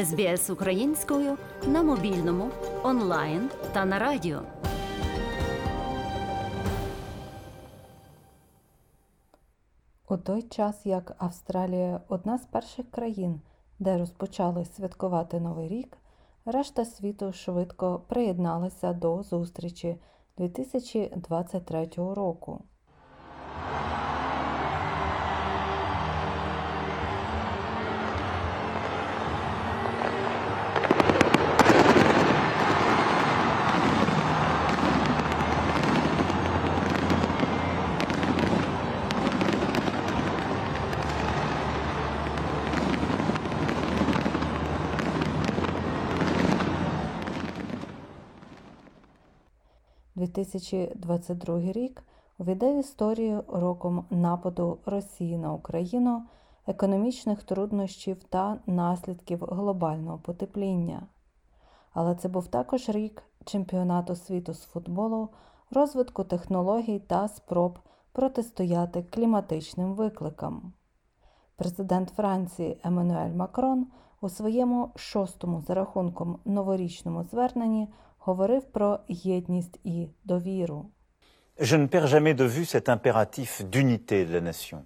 СБС українською на мобільному, онлайн та на радіо. У той час, як Австралія – одна з перших країн, де розпочали святкувати Новий рік, решта світу швидко приєдналася до зустрічі 2023 року. У 2022 рік увійде в історію роком нападу Росії на Україну, економічних труднощів та наслідків глобального потепління. Але це був також рік чемпіонату світу з футболу, розвитку технологій та спроб протистояти кліматичним викликам. Президент Франції Еммануель Макрон у своєму 6-му за рахунком новорічному зверненні говорив про єдність і довіру. Je ne perds jamais de vue cet impératif d'unité de la nation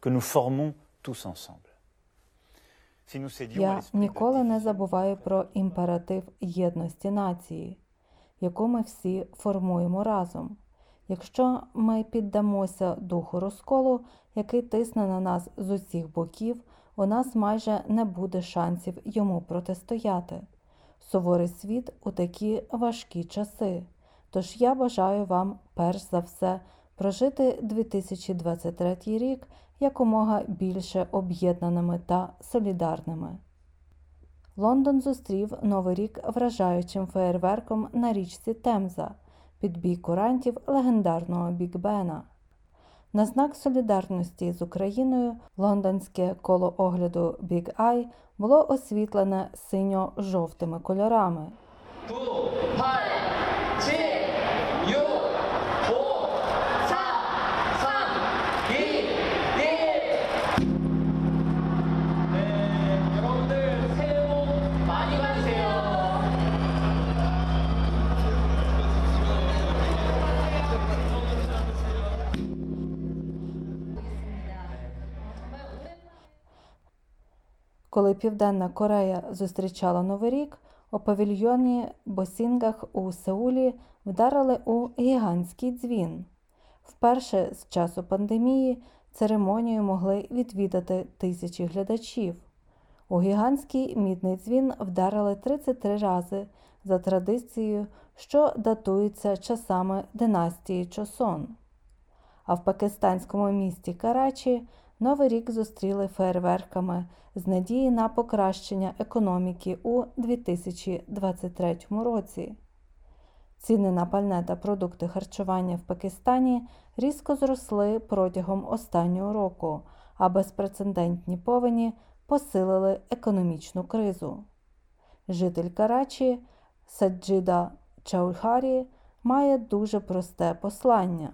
que nous formons tous ensemble. Я ніколи не забуваю про імператив єдності нації, яку ми всі формуємо разом. Якщо ми піддамося духу розколу, який тисне на нас з усіх боків, у нас майже не буде шансів йому протистояти. Суворий світ у такі важкі часи. Тож я бажаю вам, перш за все, прожити 2023 рік якомога більше об'єднаними та солідарними. Лондон зустрів Новий рік вражаючим феєрверком на річці Темза під бій курантів легендарного Біг-Бена. На знак солідарності з Україною лондонське коло огляду Big Eye було освітлене синьо-жовтими кольорами. Коли Південна Корея зустрічала Новий рік, у павільйоні Босінгах у Сеулі вдарили у гігантський дзвін. Вперше з часу пандемії церемонію могли відвідати тисячі глядачів. У гігантський мідний дзвін вдарили 33 рази за традицією, що датується часами династії Чосон. А в пакистанському місті Карачі Новий рік зустріли феєрверками з надії на покращення економіки у 2023 році. Ціни на пальне та продукти харчування в Пакистані різко зросли протягом останнього року, а безпрецедентні повені посилили економічну кризу. Житель Карачі Саджіда Чаульхарі має дуже просте послання.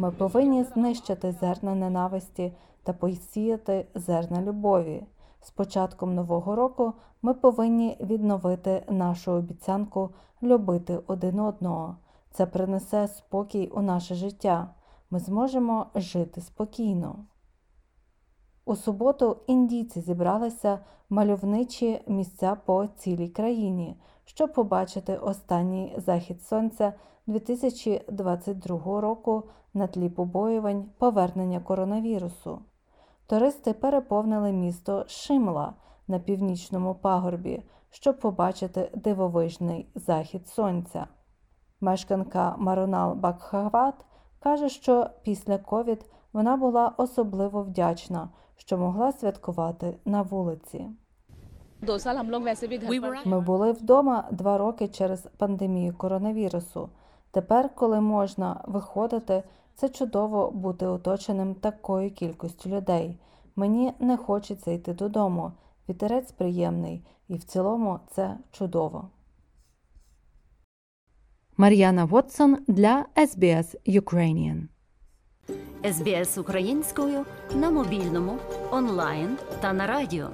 Ми повинні знищити зерна ненависті та посіяти зерна любові. З початком Нового року ми повинні відновити нашу обіцянку любити один одного. Це принесе спокій у наше життя. Ми зможемо жити спокійно. У суботу індійці зібралися в мальовничі місця по цілій країні, щоб побачити останній захід сонця 2022 року на тлі побоювань повернення коронавірусу. Туристи переповнили місто Шимла на північному пагорбі, щоб побачити дивовижний захід сонця. Мешканка Марунал Бакхагват каже, що після ковід вона була особливо вдячна, що могла святкувати на вулиці. Ми були вдома 2 роки через пандемію коронавірусу. Тепер, коли можна виходити, це чудово бути оточеним такою кількістю людей. Мені не хочеться йти додому. Вітерець приємний. І в цілому це чудово. Мар'яна Вотсон для SBS Ukrainian. SBS українською на мобільному, онлайн та на радіо.